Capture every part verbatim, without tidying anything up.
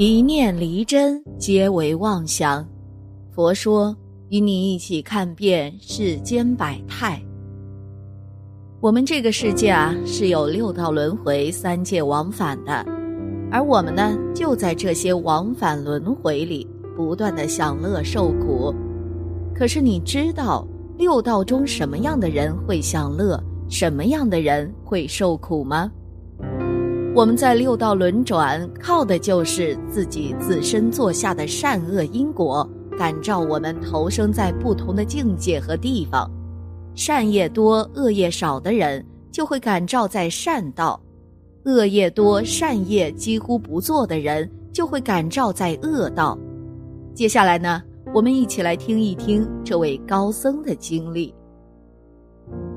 一念离真，皆为妄想。佛说，与你一起看遍世间百态。我们这个世界啊，是有六道轮回、三界往返的，而我们呢，就在这些往返轮回里，不断的享乐受苦。可是你知道，六道中什么样的人会享乐，什么样的人会受苦吗？我们在六道轮转，靠的就是自己自身做下的善恶因果，感召我们投生在不同的境界和地方。善业多恶业少的人，就会感召在善道；恶业多善业几乎不做的人，就会感召在恶道。接下来呢，我们一起来听一听这位高僧的经历。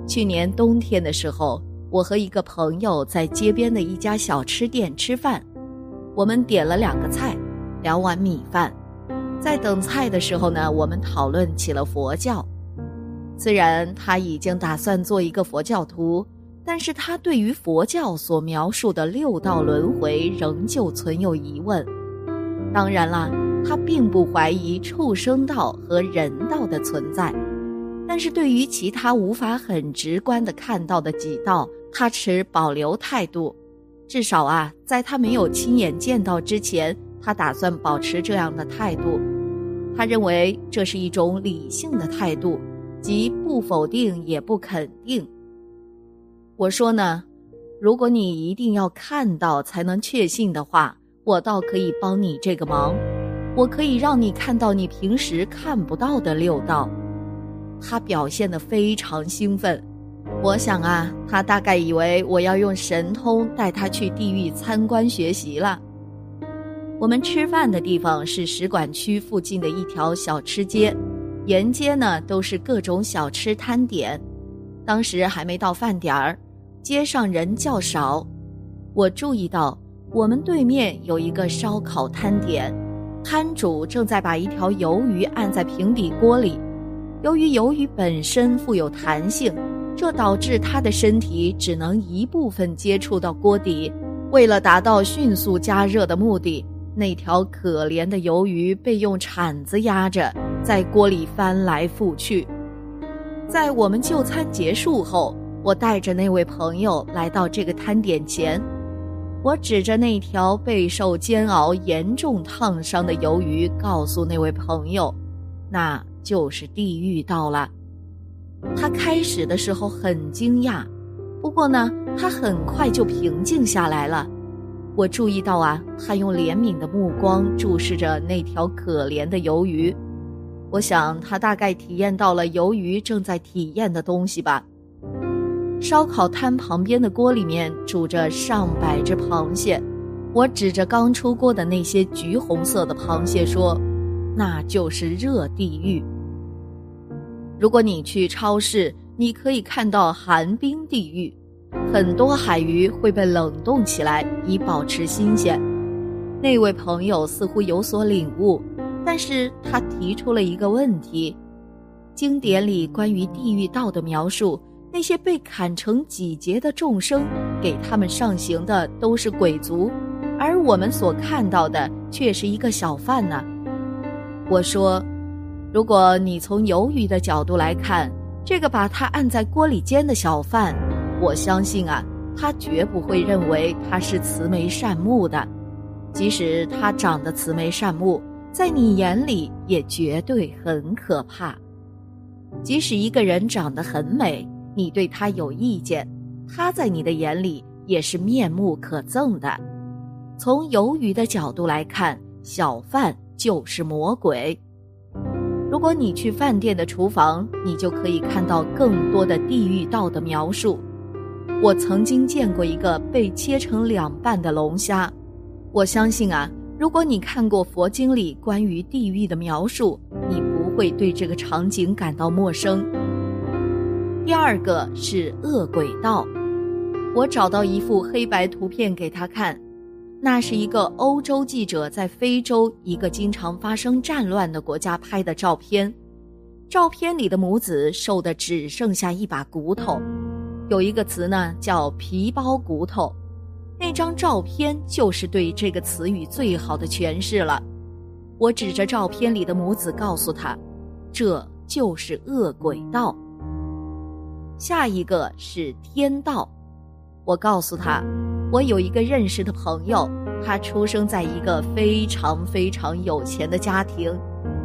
去年冬天的时候，我和一个朋友在街边的一家小吃店吃饭，我们点了两个菜，两碗米饭。在等菜的时候呢，我们讨论起了佛教。虽然他已经打算做一个佛教徒，但是他对于佛教所描述的六道轮回仍旧存有疑问。当然啦，他并不怀疑畜生道和人道的存在，但是对于其他无法很直观地看到的几道，他持保留态度。至少啊，在他没有亲眼见到之前，他打算保持这样的态度。他认为这是一种理性的态度，即不否定也不肯定。我说呢，如果你一定要看到才能确信的话，我倒可以帮你这个忙，我可以让你看到你平时看不到的六道。他表现得非常兴奋，我想啊，他大概以为我要用神通带他去地狱参观学习了。我们吃饭的地方是使馆区附近的一条小吃街，沿街呢都是各种小吃摊点。当时还没到饭点儿，街上人较少。我注意到我们对面有一个烧烤摊点，摊主正在把一条鱿鱼按在平底锅里。由于鱿鱼本身富有弹性，这导致它的身体只能一部分接触到锅底。为了达到迅速加热的目的，那条可怜的鱿鱼被用铲子压着，在锅里翻来覆去。在我们就餐结束后，我带着那位朋友来到这个摊点前，我指着那条备受煎熬、严重烫伤的鱿鱼，告诉那位朋友，那就是地狱道了。他开始的时候很惊讶，不过呢，他很快就平静下来了。我注意到啊，他用怜悯的目光注视着那条可怜的鱿鱼。我想他大概体验到了鱿鱼正在体验的东西吧。烧烤摊旁边的锅里面煮着上百只螃蟹，我指着刚出锅的那些橘红色的螃蟹说，那就是热地狱。如果你去超市，你可以看到寒冰地狱，很多海鱼会被冷冻起来以保持新鲜。那位朋友似乎有所领悟，但是他提出了一个问题，经典里关于地狱道的描述，那些被砍成几截的众生，给他们上刑的都是鬼卒，而我们所看到的却是一个小贩呢、啊。我说，如果你从鱿鱼的角度来看，这个把它按在锅里煎的小贩，我相信啊，他绝不会认为他是慈眉善目的，即使他长得慈眉善目，在你眼里也绝对很可怕。即使一个人长得很美，你对他有意见，他在你的眼里也是面目可憎的。从鱿鱼的角度来看，小贩就是魔鬼。如果你去饭店的厨房，你就可以看到更多的地狱道的描述。我曾经见过一个被切成两半的龙虾。我相信啊，如果你看过佛经里关于地狱的描述，你不会对这个场景感到陌生。第二个是恶鬼道。我找到一幅黑白图片给他看，那是一个欧洲记者在非洲一个经常发生战乱的国家拍的照片。照片里的母子瘦得只剩下一把骨头，有一个词呢叫皮包骨头。那张照片就是对这个词语最好的诠释了。我指着照片里的母子告诉他，这就是恶鬼道。下一个是天道。我告诉他，我有一个认识的朋友，他出生在一个非常非常有钱的家庭，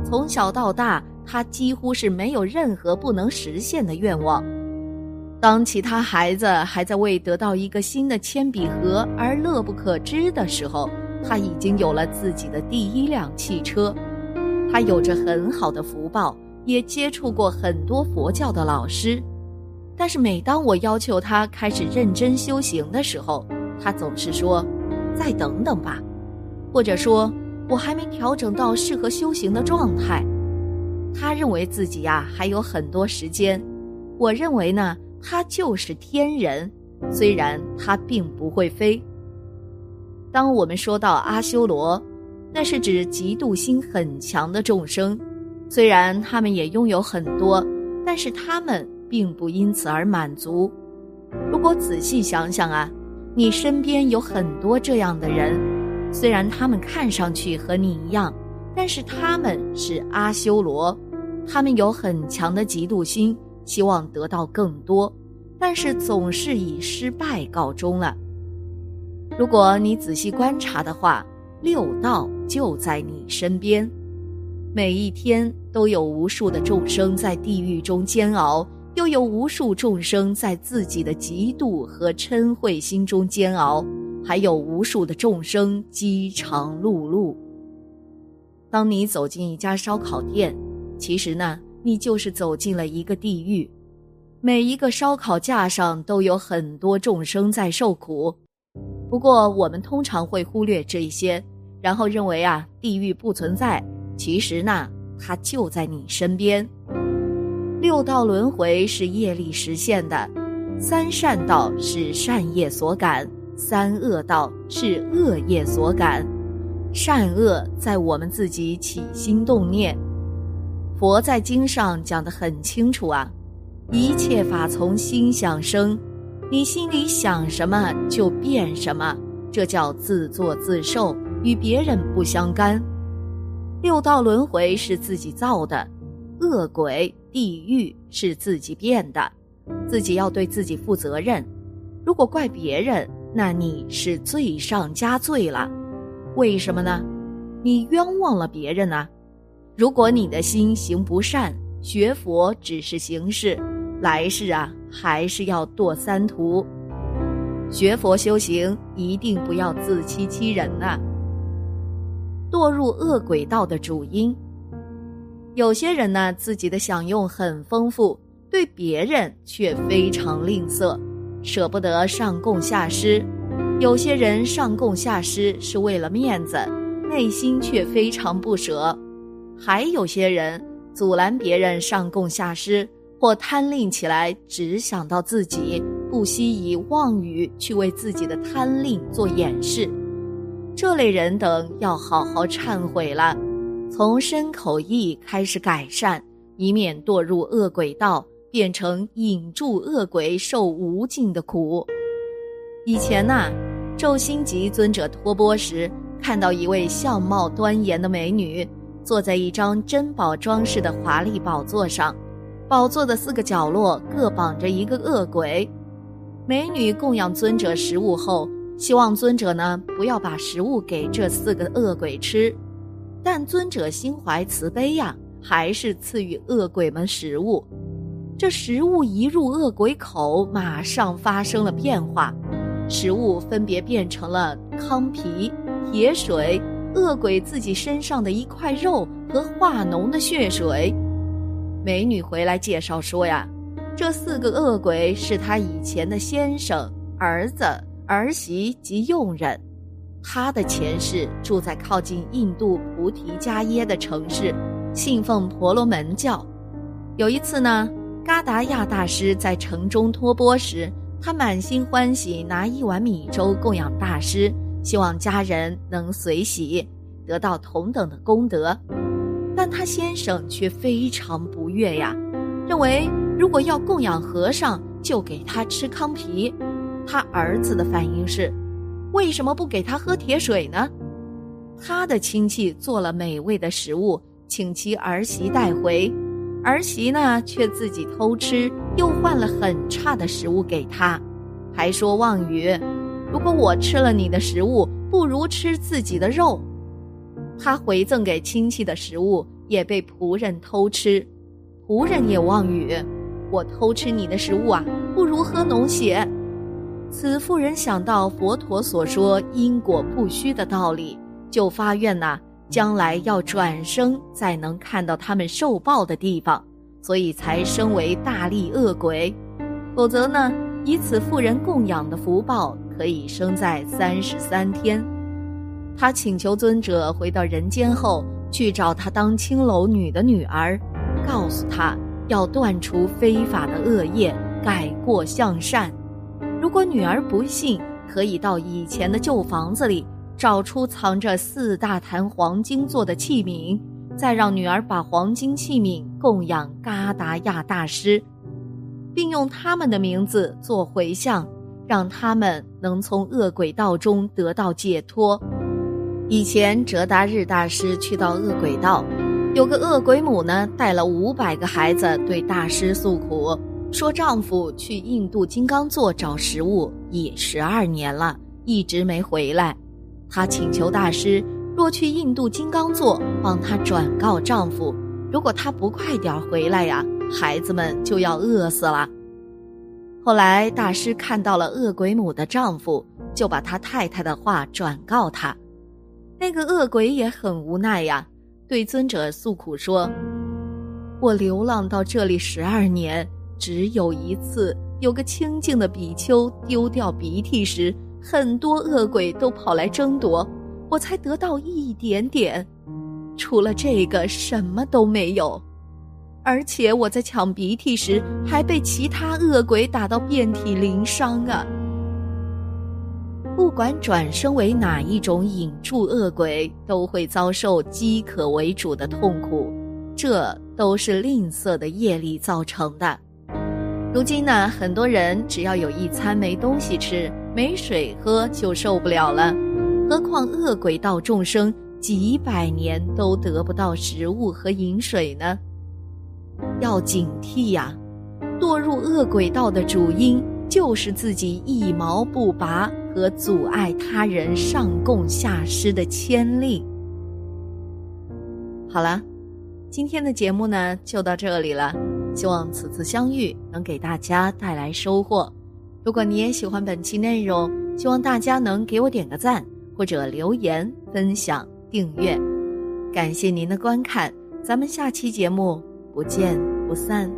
从小到大他几乎是没有任何不能实现的愿望。当其他孩子还在为得到一个新的铅笔盒而乐不可支的时候，他已经有了自己的第一辆汽车。他有着很好的福报，也接触过很多佛教的老师，但是每当我要求他开始认真修行的时候，他总是说再等等吧，或者说我还没调整到适合修行的状态。他认为自己呀、啊、还有很多时间。我认为呢，他就是天人，虽然他并不会飞。当我们说到阿修罗，那是指嫉妒心很强的众生，虽然他们也拥有很多，但是他们并不因此而满足。如果仔细想想啊，你身边有很多这样的人，虽然他们看上去和你一样，但是他们是阿修罗，他们有很强的嫉妒心，希望得到更多，但是总是以失败告终了。如果你仔细观察的话，六道就在你身边，每一天都有无数的众生在地狱中煎熬，又有无数众生在自己的嫉妒和嗔恚心中煎熬，还有无数的众生饥肠辘辘。当你走进一家烧烤店，其实呢，你就是走进了一个地狱。每一个烧烤架上都有很多众生在受苦，不过我们通常会忽略这一些，然后认为啊，地狱不存在，其实呢，它就在你身边。六道轮回是业力实现的，三善道是善业所感，三恶道是恶业所感，善恶在我们自己起心动念。佛在经上讲得很清楚啊，一切法从心想生，你心里想什么就变什么，这叫自作自受，与别人不相干。六道轮回是自己造的，恶鬼、地狱是自己变的，自己要对自己负责任。如果怪别人，那你是罪上加罪了。为什么呢？你冤枉了别人啊。如果你的心行不善，学佛只是形式，来世啊还是要堕三途。学佛修行一定不要自欺欺人啊。堕入恶鬼道的主因，有些人呢自己的享用很丰富，对别人却非常吝啬，舍不得上供下施。有些人上供下施是为了面子，内心却非常不舍。还有些人阻拦别人上供下施，或贪吝起来，只想到自己，不惜以妄语去为自己的贪吝做掩饰。这类人等要好好忏悔了，从身口意开始改善，以免堕入恶鬼道，变成引助恶鬼受无尽的苦。以前啊，咒心吉尊者托钵时，看到一位相貌端严的美女坐在一张珍宝装饰的华丽宝座上，宝座的四个角落各绑着一个恶鬼。美女供养尊者食物后，希望尊者呢不要把食物给这四个恶鬼吃，但尊者心怀慈悲呀、啊，还是赐予恶鬼们食物。这食物一入恶鬼口，马上发生了变化，食物分别变成了糠皮、铁水、恶鬼自己身上的一块肉和化脓的血水。美女回来介绍说呀，这四个恶鬼是她以前的先生、儿子、儿媳及佣人，她的前世住在靠近印度菩提迦耶的城市，信奉婆罗门教。有一次呢，嘎达亚大师在城中托钵时，他满心欢喜拿一碗米粥供养大师，希望家人能随喜，得到同等的功德。但他先生却非常不悦呀，认为如果要供养和尚，就给他吃糠皮。他儿子的反应是，为什么不给他喝铁水呢？他的亲戚做了美味的食物，请其儿媳带回，儿媳呢却自己偷吃，又换了很差的食物给他，还说妄语：如果我吃了你的食物，不如吃自己的肉。他回赠给亲戚的食物也被仆人偷吃，仆人也妄语：我偷吃你的食物啊，不如喝脓血。此妇人想到佛陀所说因果不虚的道理，就发愿呐、啊，将来要转生再能看到他们受报的地方，所以才生为大力恶鬼。否则呢，以此妇人供养的福报，可以生在三十三天。他请求尊者回到人间后，去找他当青楼女的女儿，告诉他要断除非法的恶业，改过向善。如果女儿不信，可以到以前的旧房子里找出藏着四大坛黄金做的器皿，再让女儿把黄金器皿供养嘎达亚大师，并用他们的名字做回向，让他们能从恶鬼道中得到解脱。以前哲达日大师去到恶鬼道，有个恶鬼母呢，带了五百个孩子对大师诉苦，说丈夫去印度金刚座找食物已十二年了，一直没回来。她请求大师若去印度金刚座，帮她转告丈夫，如果他不快点回来呀、啊，孩子们就要饿死了。后来大师看到了恶鬼母的丈夫，就把他太太的话转告他。那个恶鬼也很无奈呀、啊，对尊者诉苦说：我流浪到这里十二年，只有一次有个清净的比丘丢掉鼻涕时，很多恶鬼都跑来争夺，我才得到一点点，除了这个什么都没有。而且我在抢鼻涕时还被其他恶鬼打到遍体鳞伤啊。不管转生为哪一种引助恶鬼，都会遭受饥渴为主的痛苦，这都是吝啬的业力造成的。如今呢，很多人只要有一餐没东西吃，没水喝就受不了了，何况恶鬼道众生几百年都得不到食物和饮水呢？要警惕呀、啊，堕入恶鬼道的主因就是自己一毛不拔和阻碍他人上供下施的牵令。好了，今天的节目呢就到这里了，希望此次相遇能给大家带来收获。如果你也喜欢本期内容，希望大家能给我点个赞，或者留言、分享、订阅。感谢您的观看，咱们下期节目不见不散。